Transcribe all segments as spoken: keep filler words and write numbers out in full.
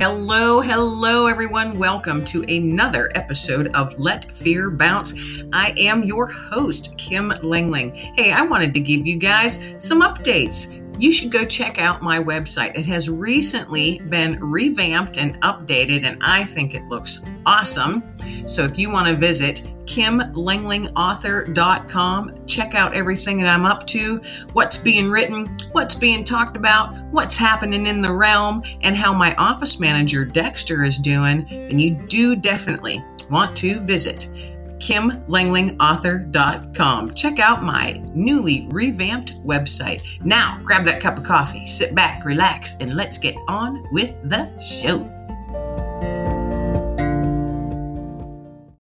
Hello, hello, everyone. Welcome to another episode of Let Fear Bounce. I am your host, Kim Lengling. Hey, I wanted to give you guys some updates. You should go check out my website. It has recently been revamped and updated, and I think it looks awesome. So if you want to visit kim lengling author dot com, check out everything that I'm up to, what's being written, what's being talked about, what's happening in the realm, and how my office manager Dexter is doing, and you do definitely want to visit kim lengling author dot com. Check out my newly revamped website. Now, grab that cup of coffee, sit back, relax, and let's get on with the show.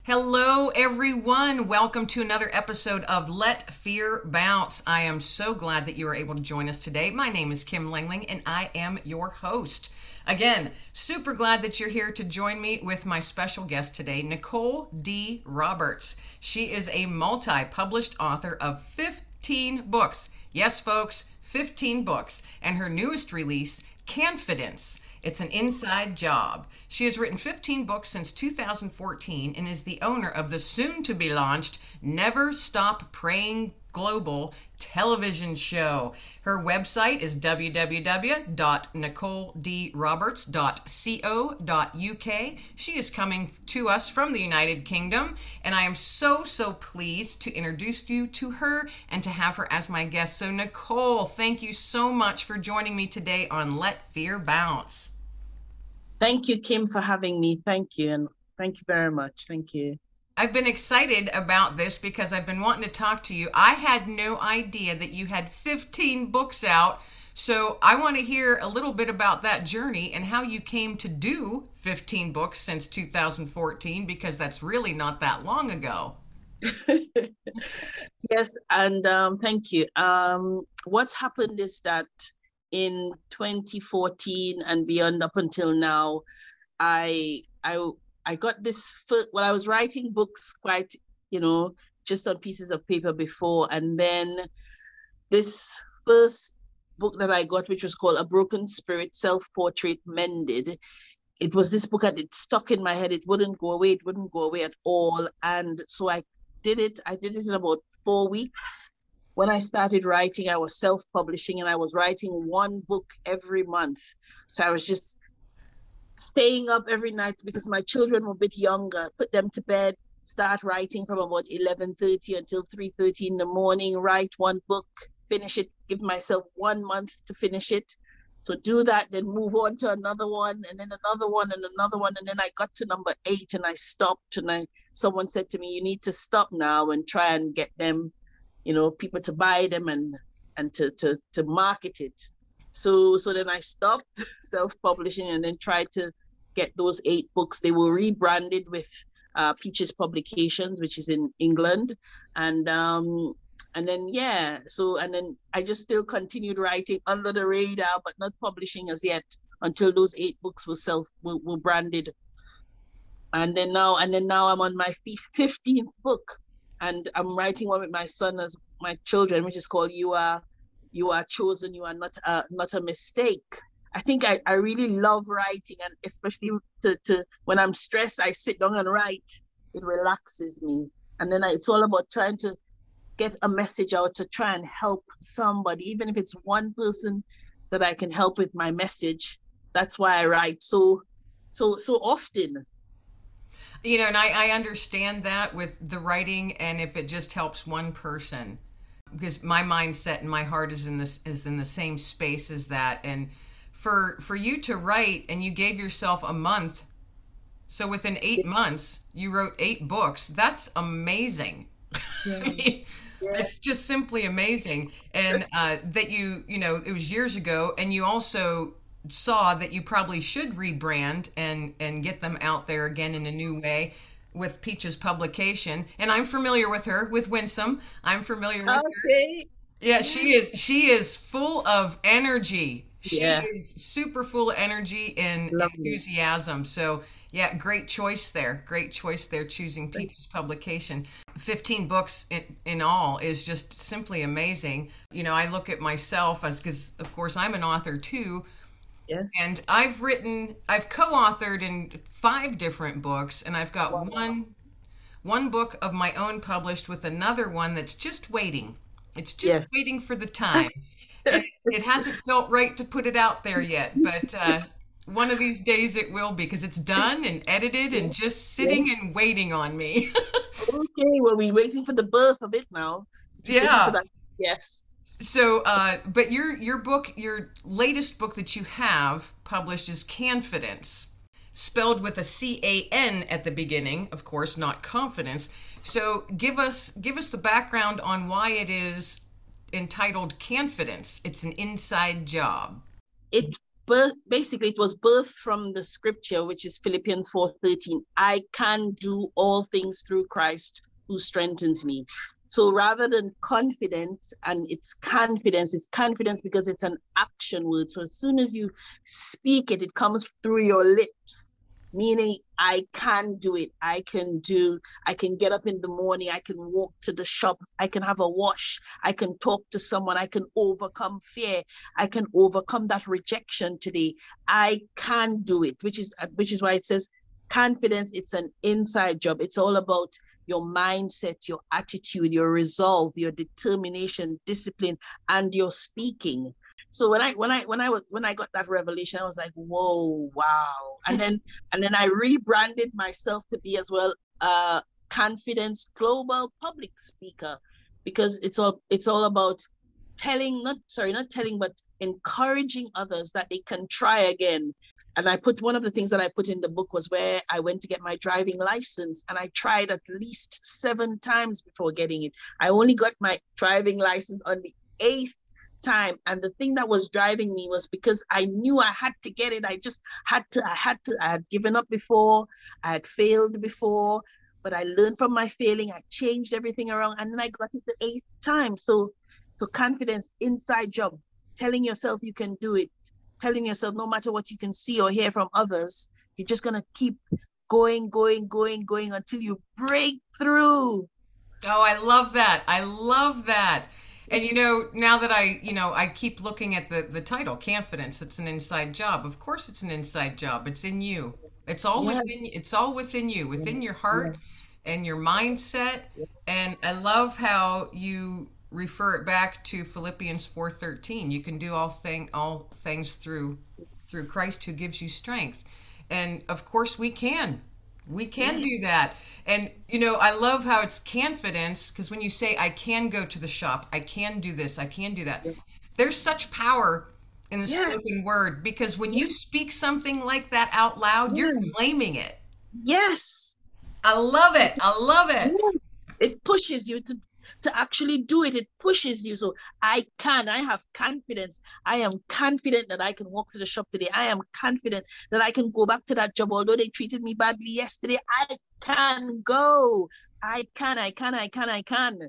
Hello, everyone. Welcome to another episode of Let Fear Bounce. I am so glad that you are able to join us today. My name is Kim Lengling, and I am your host. Again, super glad that you're here to join me with my special guest today, Nicole D. Roberts. She is a multi-published author of fifteen books. Yes, folks, fifteen books. And her newest release, Canfidence. It's an inside job. She has written fifteen books since two thousand fourteen and is the owner of the soon-to-be-launched Never Stop Praying Global television show. Her website is w w w dot nicole d roberts dot co dot u k. She is coming to us from the United Kingdom, and I am so, so pleased to introduce you to her and to have her as my guest. So, Nicole, thank you so much for joining me today on Let Fear Bounce. Thank you, Kim, for having me. Thank you, and thank you very much. Thank you. I've been excited about this because I've been wanting to talk to you. I had no idea that you had fifteen books out, so I want to hear a little bit about that journey and how you came to do fifteen books since two thousand fourteen, because that's really not that long ago. Yes, and um, thank you. Um, what's happened is that in twenty fourteen and beyond up until now, I I. I got this first, well, I was writing books quite, you know, just on pieces of paper before. And then this first book that I got, which was called A Broken Spirit, Self-Portrait Mended. It was this book that it stuck in my head. It wouldn't go away. It wouldn't go away at all. And so I did it. I did it in about four weeks. When I started writing, I was self-publishing and I was writing one book every month. So I was just staying up every night because my children were a bit younger, put them to bed, start writing from about eleven thirty until three thirty in the morning, write one book, finish it, give myself one month to finish it. So do that, then move on to another one, and then another one, and another one. And then I got to number eight and I stopped, and I someone said to me, you need to stop now and try and get them, you know, people to buy them and and to to, to market it. So so then I stopped self-publishing and then tried to get those eight books. They were rebranded with uh, Peaches Publications, which is in England. And um, and then, yeah, so and then I just still continued writing under the radar, but not publishing as yet until those eight books were self were, were branded. And then now and then now I'm on my fifteenth book, and I'm writing one with my son as my children, which is called You Are. You are chosen. You are not a, not a mistake. I think I, I really love writing, and especially to, to when I'm stressed, I sit down and write. It relaxes me. And then I, it's all about trying to get a message out to try and help somebody, even if it's one person that I can help with my message. That's why I write so, so, so often. You know, and I, I understand that with the writing, and if it just helps one person. Because my mindset and my heart is in this is in the same space as that. And for for you to write, and you gave yourself a month, so within eight months you wrote eight books. That's amazing. Yeah. I mean, yeah. It's just simply amazing. And uh, that you you know it was years ago, and you also saw that you probably should rebrand and and get them out there again in a new way. With Peaches Publication, and I'm familiar with her, with Winsome. I'm familiar with okay. her. Yeah, she is she is full of energy. She yeah. is super full of energy and Love enthusiasm. You. So yeah, great choice there. Great choice there, choosing Peaches Publication. Fifteen books in, in all is just simply amazing. You know, I look at myself as because of course I'm an author too, Yes. And I've written, I've co-authored in five different books, and I've got wow. one, one book of my own published with another one that's just waiting. It's just yes. waiting for the time. it, it hasn't felt right to put it out there yet, but uh, one of these days it will be, because it's done and edited and just sitting yes. and waiting on me. Okay, well, we're waiting for the birth of it now. Just yeah. Yes. So, uh, but your your book, your latest book that you have published is Canfidence, spelled with a C A N at the beginning, of course, not confidence. So, give us give us the background on why it is entitled Canfidence. It's an inside job. It birth, basically it was birthed from the scripture, which is Philippians four thirteen. I can do all things through Christ who strengthens me. So rather than confidence, and it's confidence, it's confidence because it's an action word. So as soon as you speak it, it comes through your lips, meaning I can do it. I can do, I can get up in the morning. I can walk to the shop. I can have a wash. I can talk to someone. I can overcome fear. I can overcome that rejection today. I can do it, which is, which is why it says confidence. It's an inside job. It's all about your mindset, your attitude, your resolve, your determination, discipline, and your speaking. So when I when I when I was when I got that revelation, I was like, whoa, wow. And then and then I rebranded myself to be as well uh Confidence Global Public Speaker, because it's all it's all about telling, not sorry, not telling, but encouraging others that they can try again. And I put, one of the things that I put in the book was where I went to get my driving license, and I tried at least seven times before getting it. I only got my driving license on the eighth time. And the thing that was driving me was because I knew I had to get it. I just had to, I had to, I had given up before, I had failed before, but I learned from my failing. I changed everything around, and then I got it the eighth time. So, so confidence, inside job, telling yourself you can do it. Telling yourself, no matter what you can see or hear from others, you're just going to keep going, going, going, going until you break through. Oh, I love that. I love that. And, you know, now that I, you know, I keep looking at the, the title, Confidence, it's an inside job. Of course, it's an inside job. It's in you. It's all yes. within, it's all within you, within your heart yes. and your mindset. Yes. And I love how you refer it back to Philippians four thirteen. You can do all thing all things through through Christ who gives you strength. And of course we can. We can do that. And you know, I love how it's confidence, because when you say I can go to the shop, I can do this, I can do that. Yes. There's such power in the yes. spoken word, because when yes. you speak something like that out loud, yes. you're claiming it. Yes. I love it. I love it. Yes. It pushes you to to actually do it. It pushes you. So I can, I have confidence. I am confident that I can walk to the shop today. I am confident that I can go back to that job. Although they treated me badly yesterday, I can go. I can, I can, I can, I can.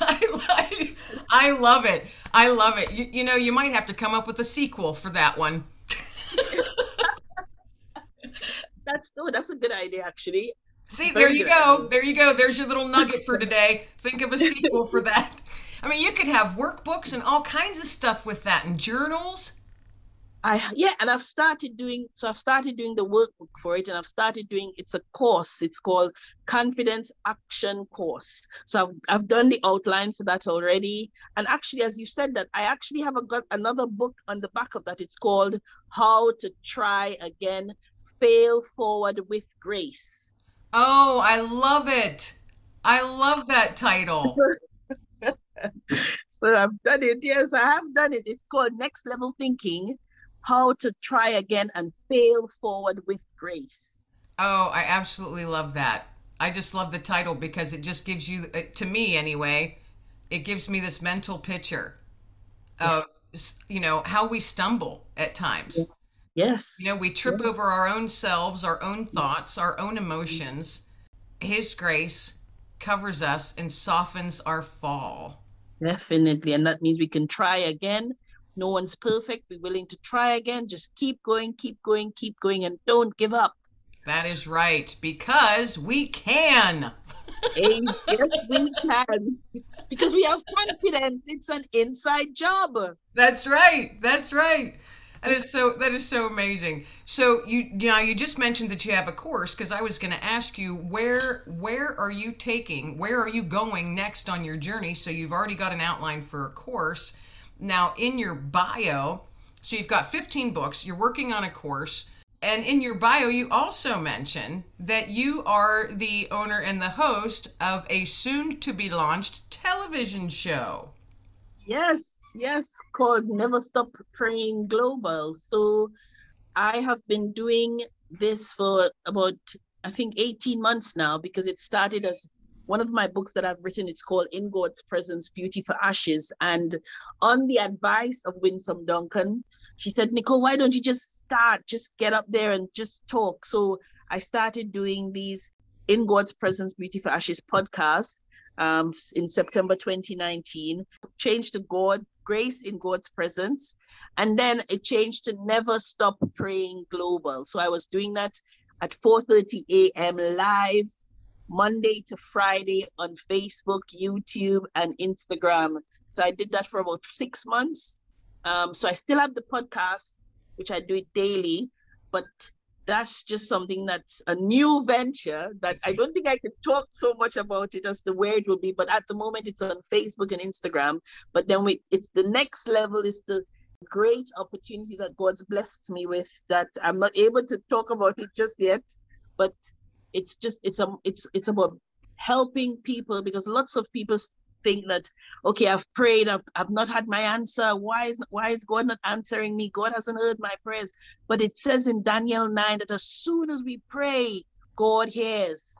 I, I love it. I love it. You, you know, you might have to come up with a sequel for that one. that's, oh, that's a good idea, actually. See, there you go. There you go. There's your little nugget for today. Think of a sequel for that. I mean, you could have workbooks and all kinds of stuff with that, and journals. I yeah, and I've started doing so I've started doing the workbook for it, and I've started doing it's a course. It's called Confidence Action Course. So I've I've done the outline for that already. And actually, as you said that, I actually have a, got another book on the back of that. It's called How to Try Again, Fail Forward with Grace. Oh, I love it. I love that title. So I've done it. Yes, I have done it. It's called Next Level Thinking, How to Try Again and Fail Forward with Grace. Oh, I absolutely love that. I just love the title because it just gives you, to me anyway, it gives me this mental picture of, you know, how we stumble at times. Yeah. Yes. You know, we trip yes. over our own selves, our own thoughts, our own emotions. His grace covers us and softens our fall. Definitely. And that means we can try again. No one's perfect. Be willing to try again. Just keep going, keep going, keep going, and don't give up. That is right. Because we can. Hey, yes, we can. Because we have confidence. It's an inside job. That's right. That's right. That is so, that is so amazing. So you, you know, you just mentioned that you have a course, because I was going to ask you, where, where are you taking, where are you going next on your journey? So you've already got an outline for a course. Now in your bio, so you've got fifteen books, you're working on a course, and in your bio, you also mention that you are the owner and the host of a soon to be launched television show. Yes. Yes, called Never Stop Praying Global. So I have been doing this for about, I think, eighteen months now, because it started as one of my books that I've written. It's called In God's Presence, Beauty for Ashes. And on the advice of Winsome Duncan, she said, Nicole, why don't you just start, just get up there and just talk. So I started doing these In God's Presence, Beauty for Ashes podcasts um, in September twenty nineteen, changed to God. Grace in God's Presence, and then it changed to Never Stop Praying Global. So I was doing that at four thirty a m live, Monday to Friday on Facebook, YouTube, and Instagram. So I did that for about six months. Um, so I still have the podcast, which I do it daily, but that's just something that's a new venture that I don't think I could talk so much about it as to where it will be. But at the moment, it's on Facebook and Instagram. But then we, it's the next level is the great opportunity that God's blessed me with that I'm not able to talk about it just yet. But it's just it's um it's it's about helping people, because lots of people think that, okay, I've prayed, I've I've not had my answer. Why is why is God not answering me? God hasn't heard my prayers. But it says in Daniel nine that as soon as we pray, God hears.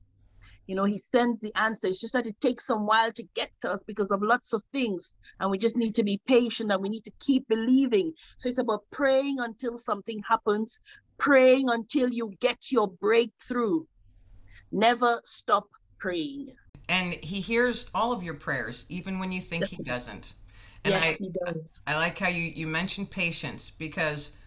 You know, He sends the answer. It's just that it takes some while to get to us because of lots of things, and we just need to be patient and we need to keep believing. So it's about praying until something happens, praying until you get your breakthrough. Never stop praying. And He hears all of your prayers, even when you think He doesn't. And yes, I, He does. I like how you, you mentioned patience, because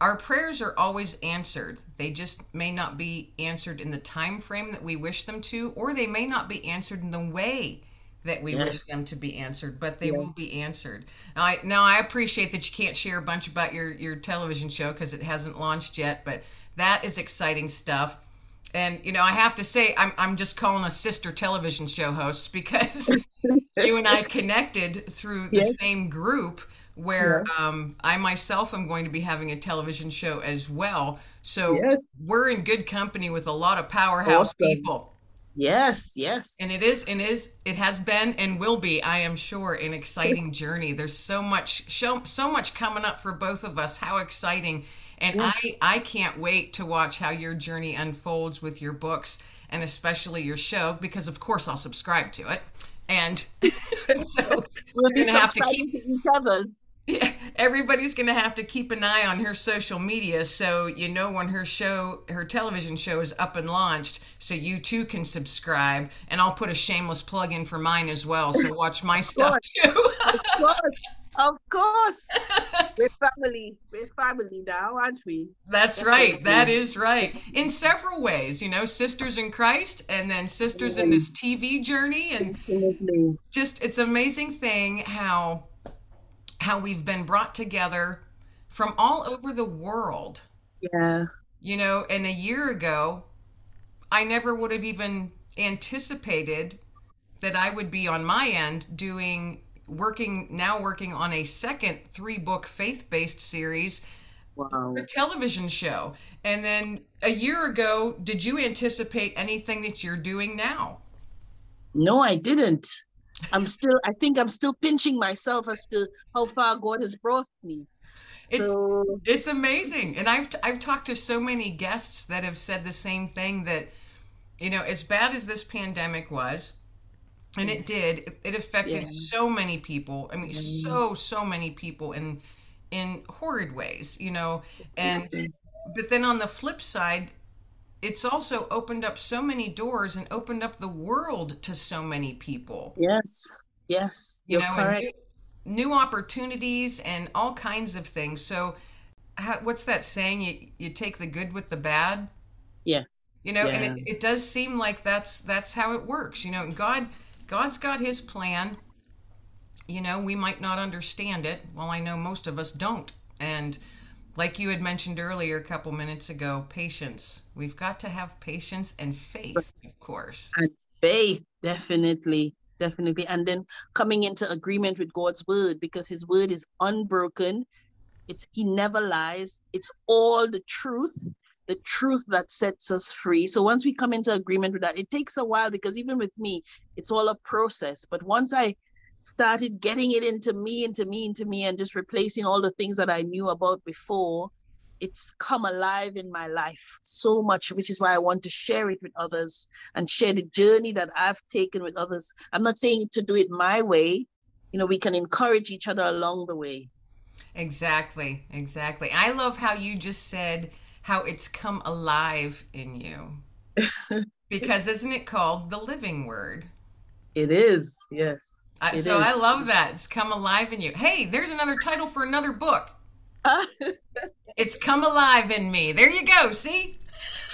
our prayers are always answered. They just may not be answered in the time frame that we wish them to, or they may not be answered in the way that we yes. wish them to be answered, but they yes. will be answered. Now I, now, I appreciate that you can't share a bunch about your, your television show because it hasn't launched yet, but that is exciting stuff. And, you know, I have to say, I'm I'm just calling us sister television show hosts, because you and I connected through the yes. same group where yes. um, I myself am going to be having a television show as well. So yes. we're in good company with a lot of powerhouse awesome. people. Yes, yes. And it is, and is, it has been and will be, I am sure, an exciting journey. There's so much, so, so much coming up for both of us. How exciting. And yeah. I, I can't wait to watch how your journey unfolds with your books and especially your show, because of course I'll subscribe to it. And so we're going to have to keep each other. Yeah, everybody's going to have to keep an eye on her social media. So, you know, when her show, her television show is up and launched, so you too can subscribe, and I'll put a shameless plug in for mine as well. So watch my stuff too. Of course. Of course. We're family. We're family now, aren't we? That's right. That is right. In several ways, you know, sisters in Christ, and then sisters mm-hmm. in this T V journey. And Absolutely. just, it's an amazing thing how, how we've been brought together from all over the world. Yeah. You know, and a year ago, I never would have even anticipated that I would be on my end doing working now working on a second three book faith-based series wow. a television show. And then a year ago, did you anticipate anything that you're doing now? No, I didn't. I'm still I think I'm still pinching myself as to how far God has brought me. It's so. It's amazing. And I've I've talked to so many guests that have said the same thing, that, you know, as bad as this pandemic was, and it did, it affected yeah. so many people. I mean, yeah. so, so many people in, in horrid ways, you know, and, but then on the flip side, it's also opened up so many doors and opened up the world to so many people. Yes. Yes. You're you know, correct. New, new opportunities and all kinds of things. So how, what's that saying? You, you take the good with the bad. Yeah. You know, yeah. and it, it does seem like that's, that's how it works, you know, and God, God's got His plan. You know, we might not understand it. Well, I know most of us don't. And like you had mentioned earlier a couple minutes ago, patience. We've got to have patience and faith, of course. And faith, definitely, definitely. And then coming into agreement with God's word, because his word is unbroken. It's, he never lies. It's all the truth, the truth that sets us free. So once we come into agreement with that, it takes a while, because even with me, it's all a process. But once I started getting it into me, into me, into me, and just replacing all the things that I knew about before, it's come alive in my life so much, which is why I want to share it with others and share the journey that I've taken with others. I'm not saying to do it my way. You know, we can encourage each other along the way. Exactly. Exactly. I love how you just said how it's come alive in you, because isn't it called the living word? It is. Yes. Uh, so is. I love that. It's come alive in you. Hey, there's another title for another book. It's come alive in me. There you go. See?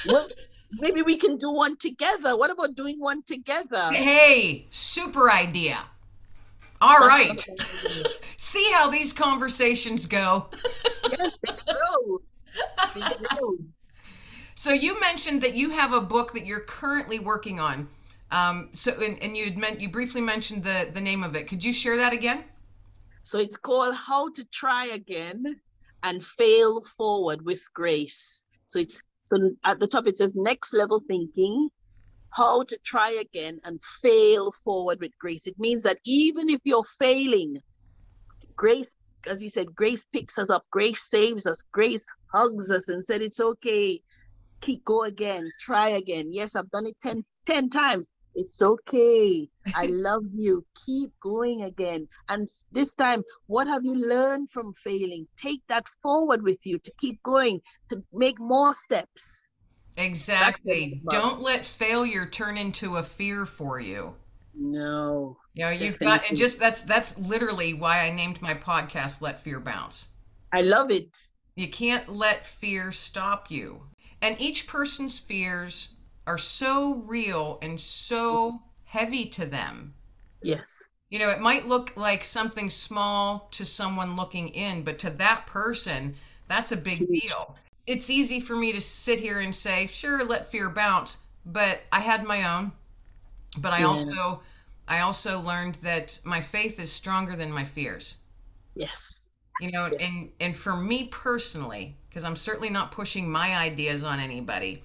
Well, maybe we can do one together. What about doing one together? Hey, super idea. All right. See how these conversations go. Yes, they do. They do. So you mentioned that you have a book that you're currently working on. Um, so, and, and you had meant, you briefly mentioned the, the name of it. Could you share that again? So it's called How to Try Again and Fail Forward with Grace. So it's, so at the top, it says Next Level Thinking, How to Try Again and Fail Forward with Grace. It means that even if you're failing, grace, as you said, grace picks us up, grace saves us, grace hugs us and said, it's okay. Keep, go again, try again. Yes, I've done it ten, ten times. It's okay. I love you. Keep going again. And this time, what have you learned from failing? Take that forward with you to keep going, to make more steps. Exactly. Don't let failure turn into a fear for you. No. You know, you've got, and just that's that's literally why I named my podcast Let Fear Bounce. I love it. You can't let fear stop you. And each person's fears are so real and so heavy to them. Yes. You know, it might look like something small to someone looking in, but to that person, that's a big deal. It's easy for me to sit here and say, sure, let fear bounce, but I had my own. But I yeah. also, I also learned that my faith is stronger than my fears. Yes. You know, yes. and, and for me personally, because I'm certainly not pushing my ideas on anybody,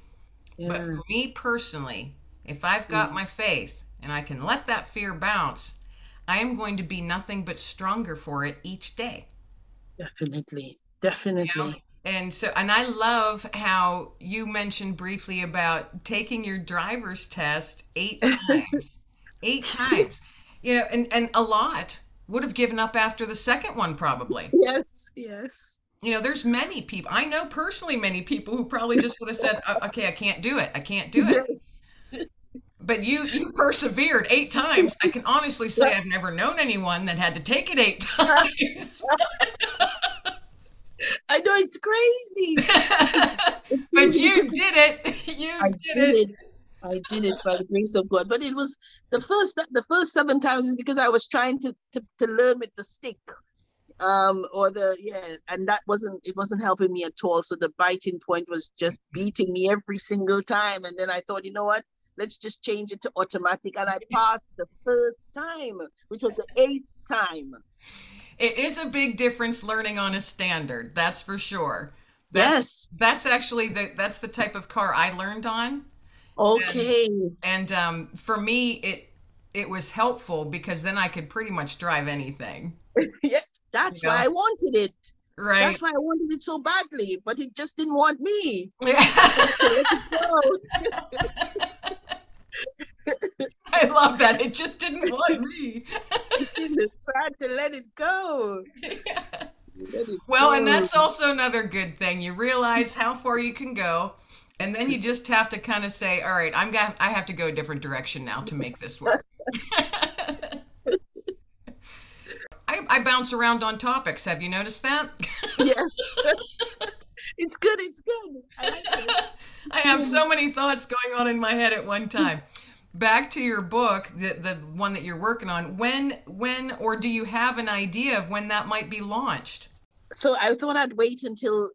yeah. but for me personally, if I've got yeah. my faith and I can let that fear bounce, I am going to be nothing but stronger for it each day. Definitely. Definitely. You know? And so, and I love how you mentioned briefly about taking your driver's test eight times, eight times, you know, and, and a lot would have given up after the second one, probably. Yes. Yes. You know, there's many people, I know personally, many people who probably just would have said, oh, okay, I can't do it. I can't do it. Yes. But you, you persevered eight times. I can honestly say I've never known anyone that had to take it eight times. I know it's crazy. But you did it. You I did, did it. it. I did it by the grace of God. But it was the first, the first seven times is because I was trying to, to, to learn with the stick. Um, or the, yeah, and that wasn't, it wasn't helping me at all. So the biting point was just beating me every single time. And then I thought, you know what, let's just change it to automatic. And I passed the first time, which was the eighth time. It is a big difference learning on a standard. That's for sure. That's, yes. That's actually the, that's the type of car I learned on. Okay. And, and um, for me, it, it was helpful because then I could pretty much drive anything. Yeah, that's you know? why I wanted it. Right. That's why I wanted it so badly, but it just didn't want me. Yeah. I love that. It just didn't want me. It didn't try to let it go. Yeah. Let it well, go. And that's also another good thing. You realize how far you can go, and then you just have to kind of say, all right, I'm gonna, I have to go a different direction now to make this work. I, I bounce around on topics. Have you noticed that? Yes. It's good. It's good. I like it. I have so many thoughts going on in my head at one time. Back to your book, the, the one that you're working on, when, when, or do you have an idea of when that might be launched? so I thought I'd wait until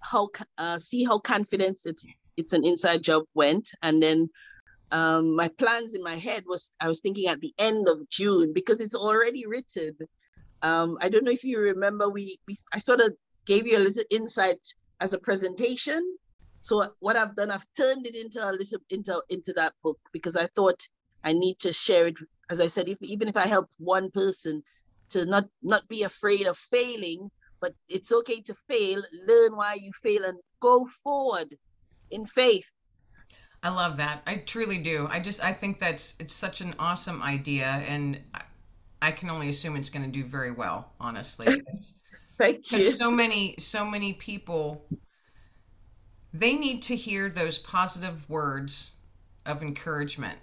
how uh, see how Canfidence it's it's an inside job went, and then um, my plans in my head was I was thinking at the end of June, because it's already written. Um, I don't know if you remember, we, we I sort of gave you a little insight as a presentation. So what I've done, I've turned it into a little into into that book, because I thought I need to share it. As I said, if, even if I help one person to not not be afraid of failing, but it's okay to fail, learn why you fail, and go forward in faith. I love that. I truly do. I just I think that's it's such an awesome idea, and I, I can only assume it's going to do very well, honestly. Thank you. So many, so many people, they need to hear those positive words of encouragement.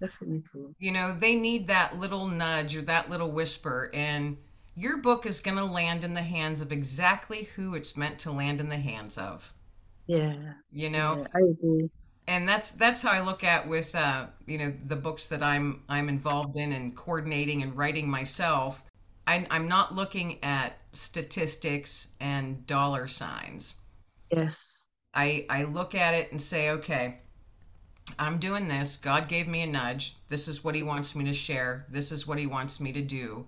Definitely. You know, they need that little nudge or that little whisper, and your book is going to land in the hands of exactly who it's meant to land in the hands of. Yeah. You know, yeah, I agree. And that's that's how I look at with uh, you know, the books that I'm I'm involved in and coordinating and writing myself. I, I'm not looking at statistics and dollar signs. Yes. I I look at it and say, okay, I'm doing this. God gave me a nudge. This is what He wants me to share. This is what He wants me to do.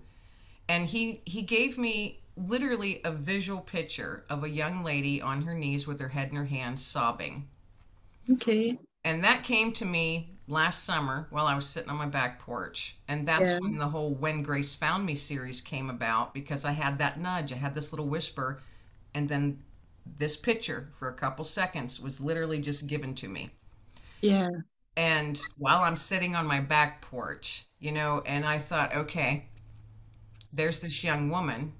And He He gave me literally a visual picture of a young lady on her knees with her head in her hands, sobbing. Okay. And that came to me last summer while I was sitting on my back porch. And that's yeah. when the whole When Grace Found Me series came about, because I had that nudge. I had this little whisper. And then this picture for a couple seconds was literally just given to me. Yeah. And while I'm sitting on my back porch, you know, and I thought, okay, there's this young woman.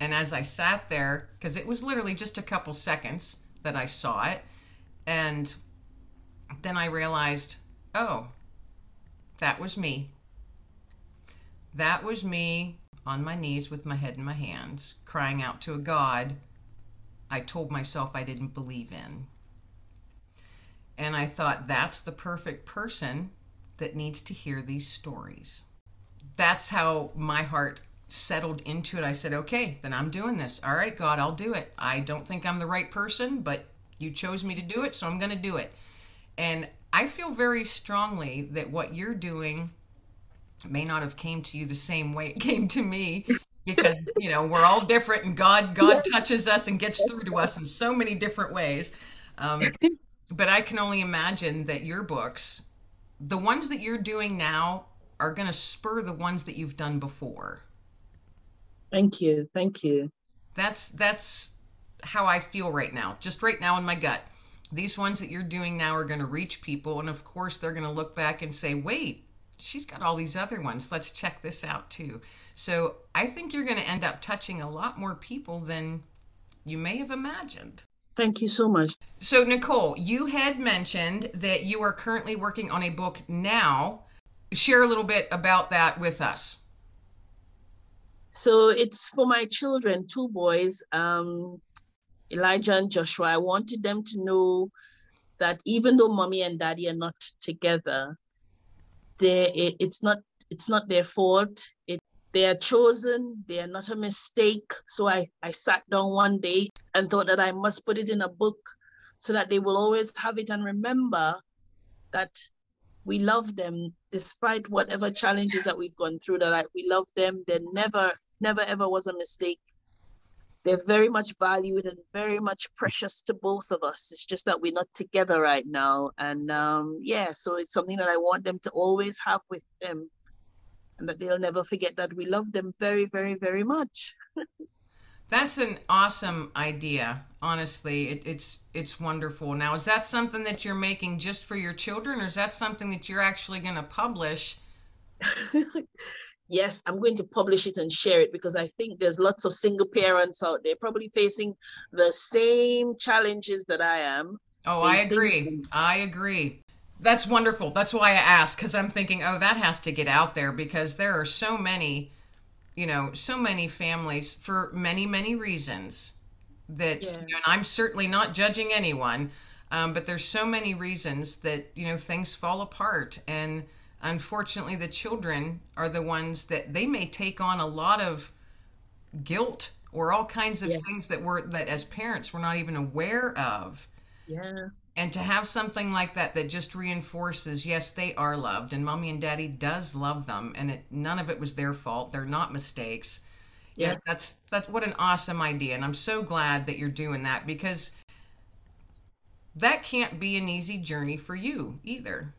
And as I sat there, because it was literally just a couple seconds that I saw it. And then I realized, oh, that was me. That was me on my knees with my head in my hands, crying out to a God I told myself I didn't believe in. And I thought, that's the perfect person that needs to hear these stories. That's how my heart settled into it. I said, okay, then I'm doing this. All right, God, I'll do it. I don't think I'm the right person, but You chose me to do it, so I'm going to do it. And I feel very strongly that what you're doing may not have came to you the same way it came to me, because, you know, we're all different, and God, God touches us and gets through to us in so many different ways. Um, but I can only imagine that your books, the ones that you're doing now, are going to spur the ones that you've done before. Thank you. Thank you. That's, that's, how I feel right now, just right now in my gut. These ones that you're doing now are going to reach people, and of course they're going to look back and say, wait, she's got all these other ones, let's check this out too. So I think you're going to end up touching a lot more people than you may have imagined. Thank you so much. So Nicole, you had mentioned that you are currently working on a book now. Share a little bit about that with us. So it's for my children, two boys, um Elijah and Joshua. I wanted them to know that even though mommy and daddy are not together, they it, it's not it's not their fault. It, they are chosen. They are not a mistake. So I, I sat down one day and thought that I must put it in a book so that they will always have it and remember that we love them despite whatever challenges that we've gone through, that I, we love them. There never, never, ever was a mistake. They're very much valued and very much precious to both of us. It's just that we're not together right now. And um, yeah, so it's something that I want them to always have with them, and that they'll never forget that we love them very, very, very much. That's an awesome idea. Honestly, it, it's it's wonderful. Now, is that something that you're making just for your children, or is that something that you're actually going to publish? Yes, I'm going to publish it and share it, because I think there's lots of single parents out there probably facing the same challenges that I am. Oh, I agree. I agree. That's wonderful. That's why I asked, because I'm thinking, oh, that has to get out there, because there are so many, you know, so many families for many, many reasons that, yeah. you know, and I'm certainly not judging anyone, um, but there's so many reasons that, you know, things fall apart, and unfortunately, the children are the ones that they may take on a lot of guilt or all kinds of yes. things that we're, that as parents, we're not even aware of. Yeah. And to have something like that, that just reinforces, yes, they are loved, and mommy and daddy does love them, and it, none of it was their fault. They're not mistakes. Yes. Yeah, that's, that's what an awesome idea. And I'm so glad that you're doing that, because that can't be an easy journey for you either.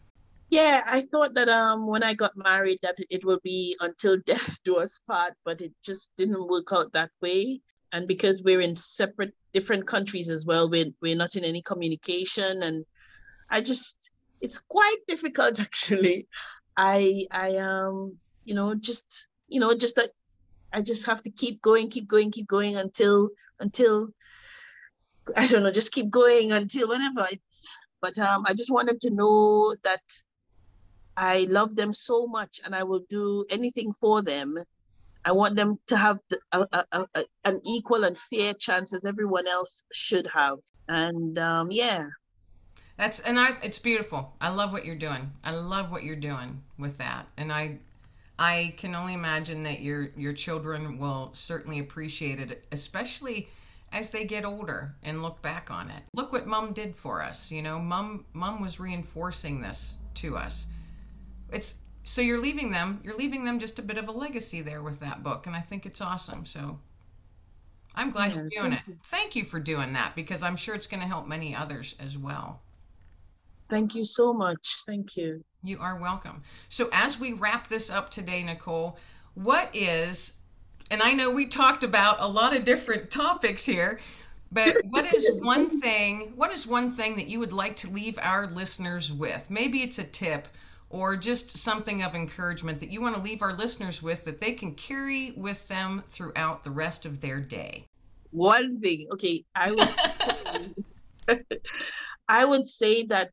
Yeah, I thought that um, when I got married that it would be until death do us part, but it just didn't work out that way. And because we're in separate, different countries as well, we're, we're not in any communication. And I just, it's quite difficult, actually. I, I um, you know, just, you know, just that I just have to keep going, keep going, keep going until, until, I don't know, just keep going until whenever it's, but um, I just want them to know that I love them so much and I will do anything for them. I want them to have the, a, a, a, an equal and fair chance as everyone else should have. And um, yeah. That's, and I, it's beautiful. I love what you're doing. I love what you're doing with that. And I, I can only imagine that your, your children will certainly appreciate it, especially as they get older and look back on it. Look what mom did for us. You know, mom, mom was reinforcing this to us. It's, so you're leaving them, you're leaving them just a bit of a legacy there with that book. And I think it's awesome. So I'm glad yeah, you're doing thank it. You. Thank you for doing that, because I'm sure it's going to help many others as well. Thank you so much. Thank you. You are welcome. So as we wrap this up today, Nicole, what is, and I know we talked about a lot of different topics here, but what is one thing, what is one thing that you would like to leave our listeners with? Maybe it's a tip or just something of encouragement that you want to leave our listeners with that they can carry with them throughout the rest of their day. One thing, okay, I would say, I would say that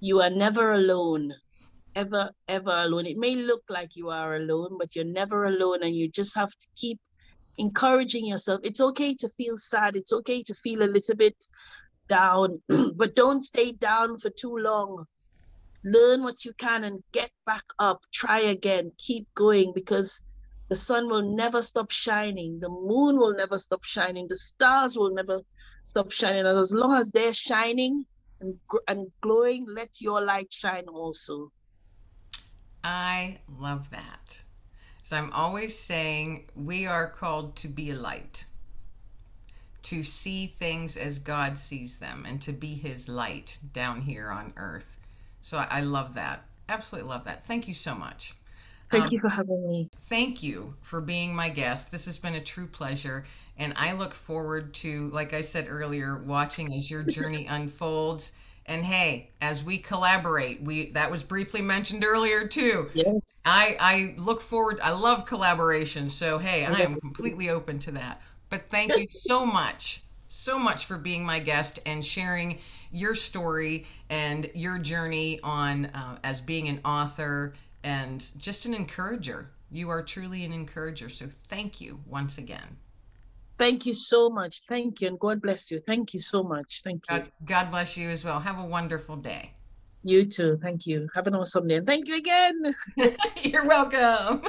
you are never alone, ever, ever alone. It may look like you are alone, but you're never alone, and you just have to keep encouraging yourself. It's okay to feel sad. It's okay to feel a little bit down, but don't stay down for too long. Learn what you can and get back up. Try again. Keep going, because the sun will never stop shining. The moon will never stop shining. The stars will never stop shining. And as long as they're shining and, and glowing, let your light shine also. I love that. So I'm always saying we are called to be a light, to see things as God sees them, and to be his light down here on earth. So I love that. Absolutely love that. Thank you so much. Thank um, you for having me. Thank you for being my guest. This has been a true pleasure. And I look forward to, like I said earlier, watching as your journey unfolds. And hey, as we collaborate, we that was briefly mentioned earlier too. Yes. I, I look forward, I love collaboration. So hey, I am completely open to that. But thank you so much, so much for being my guest and sharing your story and your journey on uh, as being an author and just an encourager. You are truly an encourager. So thank you once again. Thank you so much. Thank you. And God bless you. Thank you so much. Thank you. God, God bless you as well. Have a wonderful day. You too. Thank you. Have an awesome day. And thank you again. You're welcome.